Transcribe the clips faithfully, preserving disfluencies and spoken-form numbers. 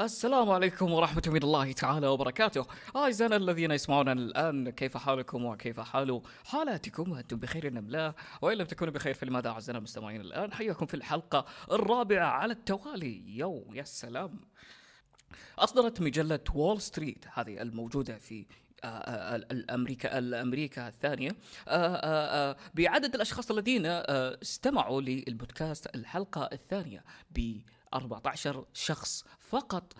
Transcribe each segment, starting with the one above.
السلام عليكم ورحمة الله تعالى وبركاته. أعزائنا الذين يسمعون الآن، كيف حالكم وكيف حال حالاتكم؟ أنتم بخير إن بالله، وإن لم تكونوا بخير فلماذا؟ أعزائنا المستمعين الآن حياكم في الحلقة الرابعة على التوالي. يو يا سلام. أصدرت مجلة وول ستريت، هذه الموجودة في الأمريكا الأمريكا الثانية، بعدد الأشخاص الذين استمعوا للبودكاست الحلقة الثانية ب أربعة عشر شخص فقط.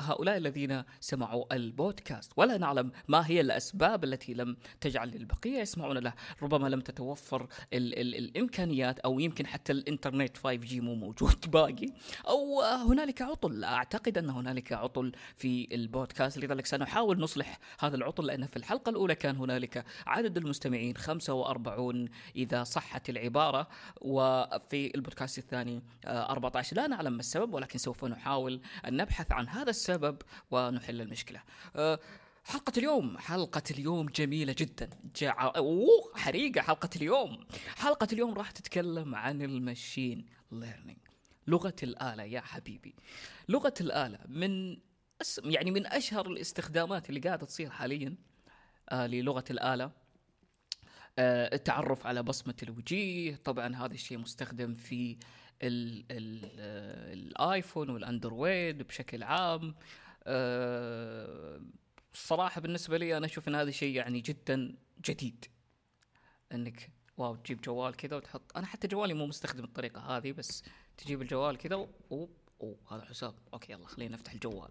هؤلاء الذين سمعوا البودكاست، ولا نعلم ما هي الأسباب التي لم تجعل البقية يسمعون له. ربما لم تتوفر ال ال الإمكانيات، أو يمكن حتى الإنترنت فايف جي مو موجود باقي، أو هنالك عطل. أعتقد أن هنالك عطل في البودكاست، لذلك سنحاول نصلح هذا العطل، لأن في الحلقة الأولى كان هنالك عدد المستمعين خمسة وأربعين إذا صحت العبارة، وفي البودكاست الثاني أربعة عشر. لا نعلم ما السبب، ولكن سوف نحاول أن نبحث عن هذا السبب ونحل المشكلة. أه حلقة اليوم حلقة اليوم جميلة جدا. جع... أوه حريقة حلقة اليوم حلقة اليوم راح تتكلم عن المشين ليرنينج، لغة الآلة يا حبيبي. لغة الآلة من يعني من أشهر الاستخدامات اللي قاعدة تصير حاليا آه للغة الآلة. آه التعرف على بصمة الوجيه، طبعا هذا الشيء مستخدم في ال ال الآيفون والأندرويد بشكل عام. أه الصراحة بالنسبة لي أنا أشوف أن هذا شيء يعني جدا جديد، أنك واو تجيب جوال كذا وتحط. أنا حتى جوالي مو مستخدم الطريقة هذه، بس تجيب الجوال كذا أو هذا حساب، أوكي يلا خلينا نفتح الجوال.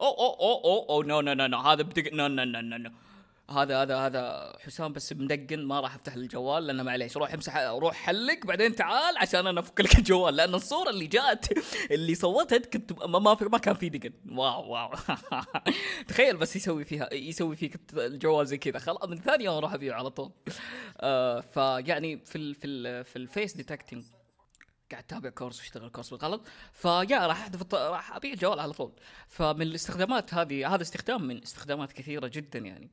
أو أو أو أو أو نو نو نو نو هذا بدق نو نو نو نو هذا هذا هذا حسام بس مدقن، ما راح افتح الجوال لأنه معليش. روح امسح، روح حلق بعدين تعال عشان انا افك لك الجوال، لان الصوره اللي جات اللي صوتها كنت ما ما, ما كان في دقن. واو واو تخيل بس يسوي فيها يسوي فيك الجوال زي كذا، خلاص من ثانيه اروح ابيعه على طول. آه فيعني في ال في ال في الفيس ديتكتنج قاعد تابع كورس واشتغل كورس بالغلط، فيا راح أحذف راح ابيع الجوال على طول. فمن الاستخدامات هذه، هذا استخدام من استخدامات كثيره جدا يعني.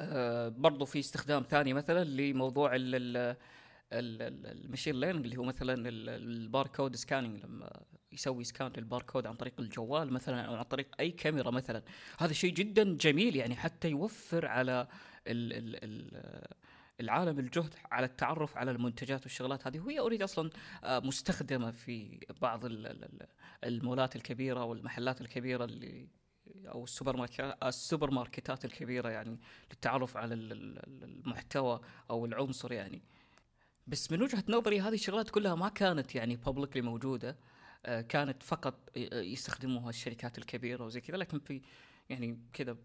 أه برضو في استخدام ثاني مثلا لموضوع المشين ليرنينج، اللي هو مثلا الباركود سكانينج، لما يسوي سكان للباركود عن طريق الجوال مثلا أو عن طريق أي كاميرا مثلا. هذا شيء جدا جميل يعني، حتى يوفر على ال ال ال العالم الجهد على التعرف على المنتجات والشغلات هذه. وهي أريد أصلا مستخدمة في بعض المولات الكبيرة والمحلات الكبيرة اللي أو السوبر ماركت السوبر ماركتات الكبيرة، يعني للتعرف على المحتوى أو العنصر يعني. بس من وجهة نظري هذه الشغلات كلها ما كانت يعني publicly موجودة، كانت فقط يستخدموها الشركات الكبيرة وزي كذا. لكن في يعني كذا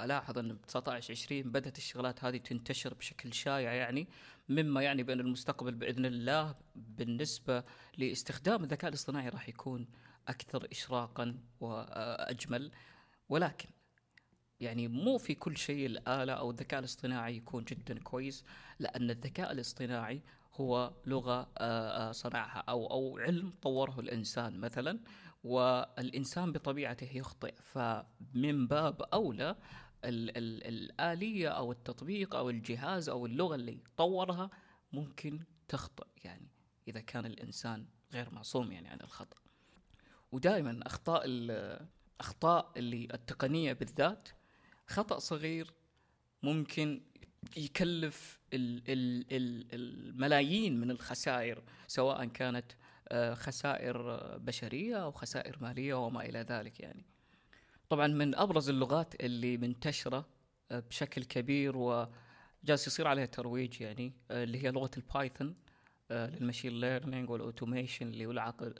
ألاحظ أن تسعة عشر عشرين بدأت الشغلات هذه تنتشر بشكل شائع يعني، مما يعني بأن المستقبل بإذن الله بالنسبة لاستخدام الذكاء الاصطناعي راح يكون أكثر إشراقا وأجمل. ولكن يعني مو في كل شيء الآلة أو الذكاء الاصطناعي يكون جدا كويس، لأن الذكاء الاصطناعي هو لغة صنعها أو أو علم طوره الإنسان مثلا، والإنسان بطبيعته يخطئ. فمن باب أولى ال ال الآلية أو التطبيق أو الجهاز أو اللغة اللي طورها ممكن تخطئ يعني، إذا كان الإنسان غير معصوم يعني عن الخطأ. ودائما أخطاء أخطاء اللي التقنية بالذات، خطأ صغير ممكن يكلف الملايين من الخسائر، سواء كانت خسائر بشرية أو خسائر مالية وما إلى ذلك يعني. طبعا من أبرز اللغات اللي منتشرة بشكل كبير وجالس يصير عليها ترويج يعني، اللي هي لغة البايثون للماشين ليرنينج والأوتوميشن، اللي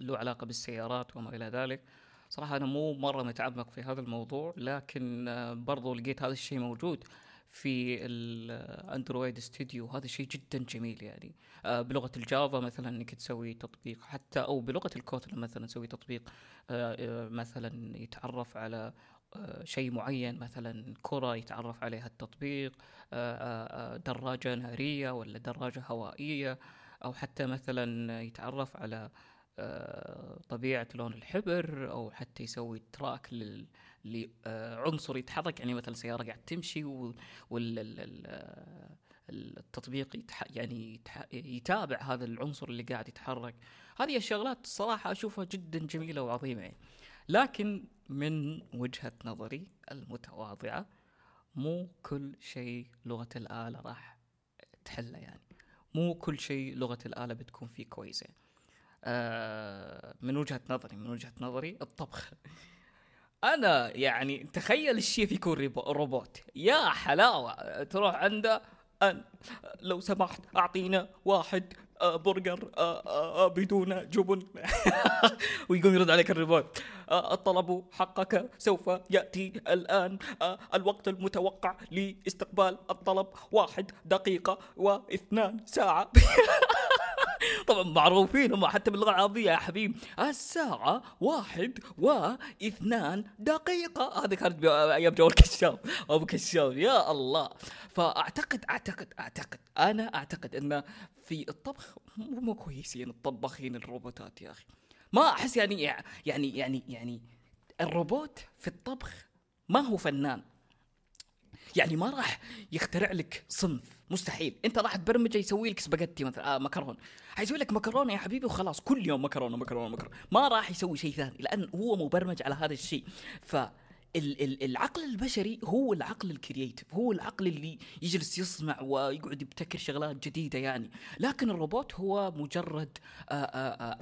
له علاقة بالسيارات وما إلى ذلك. صراحة أنا مو مرة متعمق في هذا الموضوع، لكن برضو لقيت هذا الشيء موجود في الأندرويد ستوديو. هذا شيء جدا جميل يعني. بلغة الجافا مثلا إنك تسوي تطبيق حتى، أو بلغة الكوتلة مثلا تسوي تطبيق مثلا يتعرف على شيء معين، مثلا كرة يتعرف عليها التطبيق، دراجة نارية ولا دراجة هوائية، أو حتى مثلا يتعرف على طبيعة لون الحبر، أو حتى يسوي تراك لعنصر يتحرك يعني، مثلا سيارة قاعد تمشي والتطبيق يعني يتابع هذا العنصر اللي قاعد يتحرك. هذه الشغلات الصراحة أشوفها جدا جميلة وعظيمة. لكن من وجهة نظري المتواضعة مو كل شيء لغة الآلة راح تحله، يعني مو كل شيء لغة الآلة بتكون فيه كويسة. آه من وجهة نظري من وجهة نظري الطبخ أنا يعني تخيل الشيف يكون روبوت، يا حلاوة تروح عنده أن لو سمحت أعطينا واحد آه برجر آه آه بدون جبن ويقوم يرد عليك الروبوت آه الطلب حقك سوف يأتي الآن، آه الوقت المتوقع لاستقبال الطلب واحد دقيقة واثنان ساعة طبعا معروفين هم حتى باللغة العربية يا حبيب، الساعة واحد واثنان دقيقة، هذه كانت أيام جو الكشاف أبو كشاف يا الله. فأعتقد أعتقد أعتقد أنا أعتقد أن في الطبخ مو كويسين الطباخين الروبوتات يا أخي، ما أحس يعني يعني يعني يعني الروبوت في الطبخ ما هو فنان، يعني ما راح يخترع لك صنف، مستحيل. انت راح تبرمجه يسوي لك سباجيتي مثلا آه مكرون، حيسوي لك مكرونه يا حبيبي وخلاص كل يوم مكرونه مكرونه مكرونه، ما راح يسوي شيء ثاني لان هو مبرمج على هذا الشيء. فالعقل البشري هو العقل الكرييتيف، هو العقل اللي يجلس يصنع ويقعد يبتكر شغلات جديده يعني، لكن الروبوت هو مجرد آآ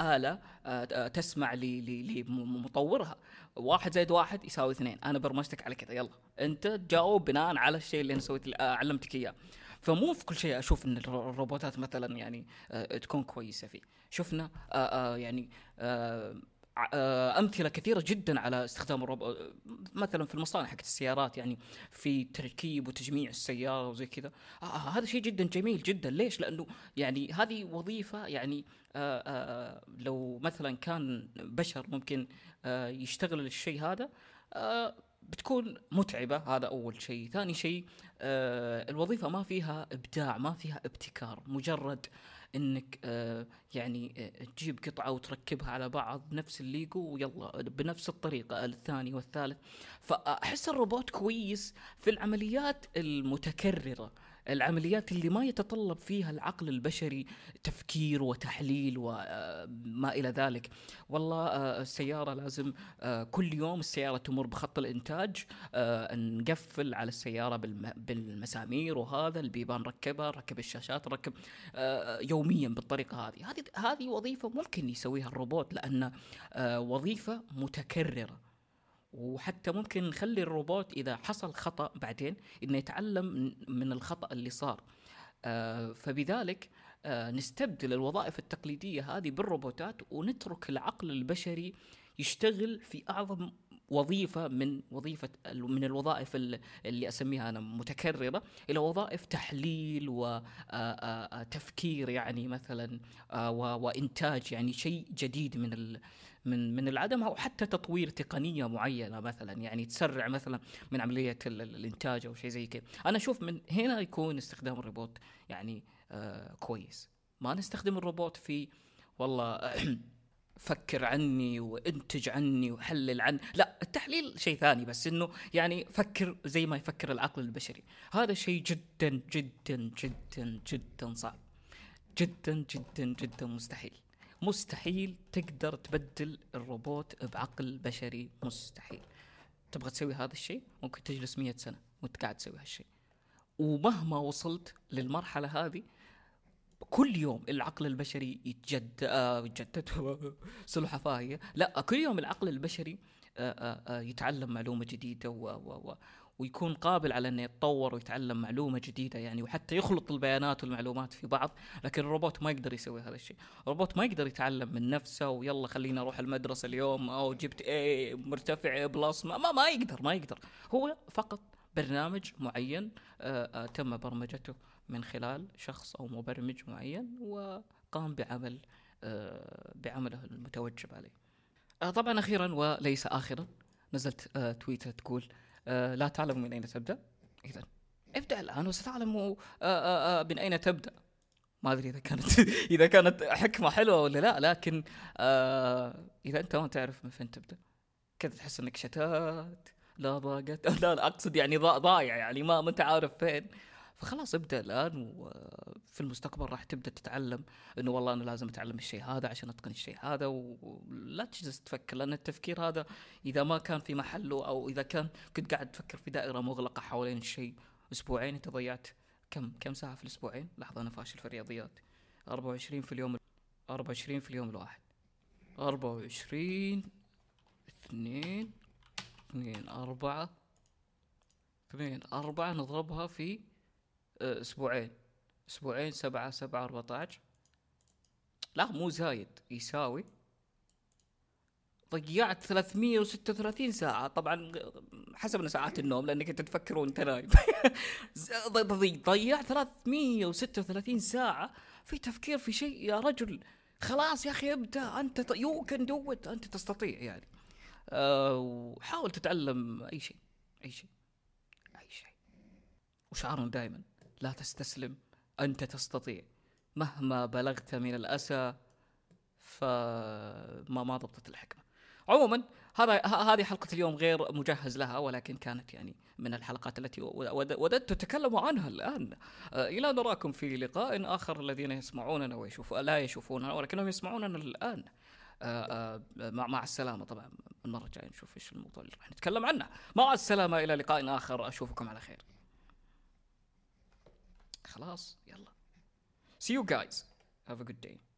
آآ آلة آآ تسمع لمطورها، واحد زائد واحد يساوي اثنين، انا برمجتك على كذا يلا انت تجاوب بناء على الشيء اللي انا سويت علمتك اياه. فمو في كل شيء أشوف إن الروبوتات مثلاً يعني آه تكون كويسة فيه. شفنا آه آه يعني آه آه أمثلة كثيرة جداً على استخدام الروبوت مثلاً في المصانع حقت السيارات، يعني في تركيب وتجميع السيارة وزي كذا. آه هذا شيء جداً جميل جداً، ليش؟ لأنه يعني هذه وظيفة يعني آه آه لو مثلاً كان بشر ممكن آه يشتغل الشيء هذا آه بتكون متعبة، هذا أول شيء. ثاني شيء آه الوظيفة ما فيها إبداع، ما فيها ابتكار، مجرد إنك آه يعني آه تجيب قطعة وتركبها على بعض نفس الليجو ويلا بنفس الطريقة الثاني والثالث. فأحس الروبوت كويس في العمليات المتكررة، العمليات اللي ما يتطلب فيها العقل البشري تفكير وتحليل وما إلى ذلك. والله السيارة لازم كل يوم السيارة تمر بخط الإنتاج، نقفل على السيارة بالمسامير، وهذا البيبان ركبها، ركب الشاشات، ركب يوميا بالطريقة هذه. هذه هذه وظيفة ممكن يسويها الروبوت لأن وظيفة متكررة، وحتى ممكن نخلي الروبوت إذا حصل خطأ بعدين إنه يتعلم من الخطأ اللي صار. آه فبذلك آه نستبدل الوظائف التقليدية هذه بالروبوتات ونترك العقل البشري يشتغل في أعظم وظيفة من وظيفة من الوظائف اللي أسميها أنا متكررة إلى وظائف تحليل وتفكير، يعني مثلا وإنتاج يعني شيء جديد من من من العدم، أو حتى تطوير تقنية معينة مثلا يعني تسرع مثلا من عملية الإنتاج أو شيء زي كذا. أنا أشوف من هنا يكون استخدام الروبوت يعني كويس. ما نستخدم الروبوت في والله فكر عني وانتج عني وحلل عني، لا التحليل شيء ثاني، بس انه يعني فكر زي ما يفكر العقل البشري، هذا شيء جدا جدا جدا جدا صعب، جدا جدا جدا مستحيل مستحيل تقدر تبدل الروبوت بعقل بشري، مستحيل. تبغى تسوي هذا الشيء ممكن تجلس مئة سنة وانت قاعد تسوي هالشيء، ومهما وصلت للمرحلة هذه كل يوم العقل البشري يتجد يتجدد سلحفاة، لا كل يوم العقل البشري يتعلم معلومة جديدة و... و... ويكون قابل على أن يتطور ويتعلم معلومة جديدة يعني، وحتى يخلط البيانات والمعلومات في بعض. لكن الروبوت ما يقدر يسوي هذا الشيء، الروبوت ما يقدر يتعلم من نفسه ويلا خلينا نروح المدرسة اليوم أو جبت اي مرتفع بلس، ما ما يقدر ما يقدر هو فقط برنامج معين تم برمجته من خلال شخص أو مبرمج معين وقام بعمل بعمله المتوجب عليه. طبعا أخيرا وليس آخرا نزلت تويتر تقول لا تعلم من أين تبدأ، إذن ابدأ الآن وستعلم من أين تبدأ. ما أدري إذا كانت إذا كانت حكمة حلوة ولا لا، لكن إذا أنت ما تعرف من فين تبدأ كذا تحس أنك شتات، لا ضاقت، لا, لا أقصد يعني ضايع يعني ما أنت عارف فين. فخلاص ابدأ الآن، وفي المستقبل راح تبدأ تتعلم إنه والله أنا لازم أتعلم الشيء هذا عشان أتقن الشيء هذا، ولا تجلس تفكر، لأن التفكير هذا إذا ما كان في محله أو إذا كان كنت قاعد تفكر في دائرة مغلقة حوالين الشيء أسبوعين، أنت ضيعت كم كم ساعة في الأسبوعين؟ لحظة، أنا فاشل في الرياضيات. أربعة وعشرين في اليوم، أربعة وعشرين في اليوم الواحد، أربعة وعشرين، اثنين، اثنين، أربعة، اثنين، أربعة، نضربها في أسبوعين، أسبوعين، سبعة، سبعة، أربعة عشر، لا مو زايد، يساوي ضيعت ثلاثمية وستة وثلاثين ساعة، طبعا حسب ساعات النوم لأنك تتفكر وانت نايم. ضيعت ثلاثمية وستة وثلاثين ساعة في تفكير في شيء. يا رجل خلاص يا أخي ابدأ أنت، يو كان دو إت، أنت تستطيع يعني. أه وحاول تتعلم أي شيء أي شيء أي شيء. وشعارهم دائما لا تستسلم، أنت تستطيع. مهما بلغت من الأسى فما ما ضبطت الحكمة. عموما هذا هذه حلقة اليوم غير مجهز لها، ولكن كانت يعني من الحلقات التي وددت تتكلم عنها الآن. إلى نراكم في لقاء آخر. الذين يسمعوننا ويشوفون لا يشوفوننا ولكنهم يسمعوننا الآن، مع مع السلامة طبعا. المرة الجاية نشوف إيش الموضوع اللي راح نتكلم عنه. مع السلامة، إلى لقاء آخر، أشوفكم على خير. خلاص يلا، see you guys, have a good day.